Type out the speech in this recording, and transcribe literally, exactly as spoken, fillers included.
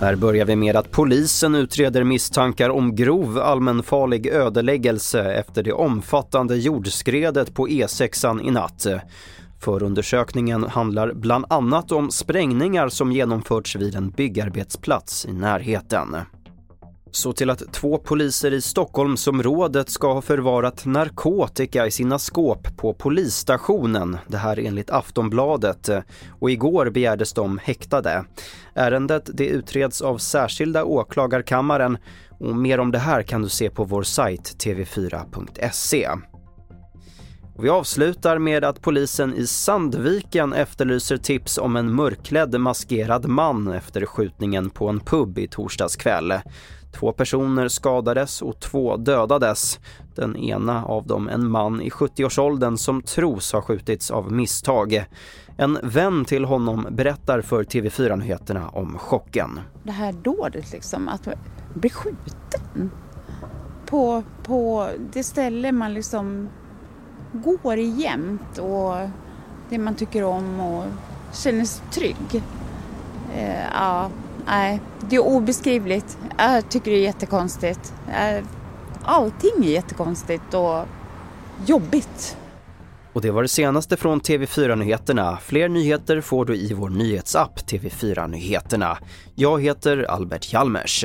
Här börjar vi med att polisen utreder misstankar om grov allmänfarlig ödeläggelse efter det omfattande jordskredet på E sexan i natt. Förundersökningen handlar bland annat om sprängningar som genomförts vid en byggarbetsplats i närheten. Så till att två poliser i Stockholmsområdet ska ha förvarat narkotika i sina skåp på polisstationen, det här enligt Aftonbladet, och igår begärdes de häktade. Ärendet det utreds av särskilda åklagarkammaren, och mer om det här kan du se på vår sajt t v fyra punkt se. Vi avslutar med att polisen i Sandviken efterlyser tips om en mörkklädd maskerad man efter skjutningen på en pub i torsdags kväll. Två personer skadades och två dödades. Den ena av dem en man i sjuttioårsåldern som tros ha skjutits av misstag. En vän till honom berättar för T V fyra-nyheterna om chocken. Det här dådet liksom, att bli skjuten på, på det ställe man liksom går i jämt och det man tycker om och känner sig trygg. Eh, ja, nej, det är obeskrivligt. Jag tycker det är jättekonstigt. Allting är jättekonstigt och jobbigt. Och det var det senaste från T V fyra-nyheterna. Fler nyheter får du i vår nyhetsapp T V fyra-nyheterna. Jag heter Albert Hjalmers.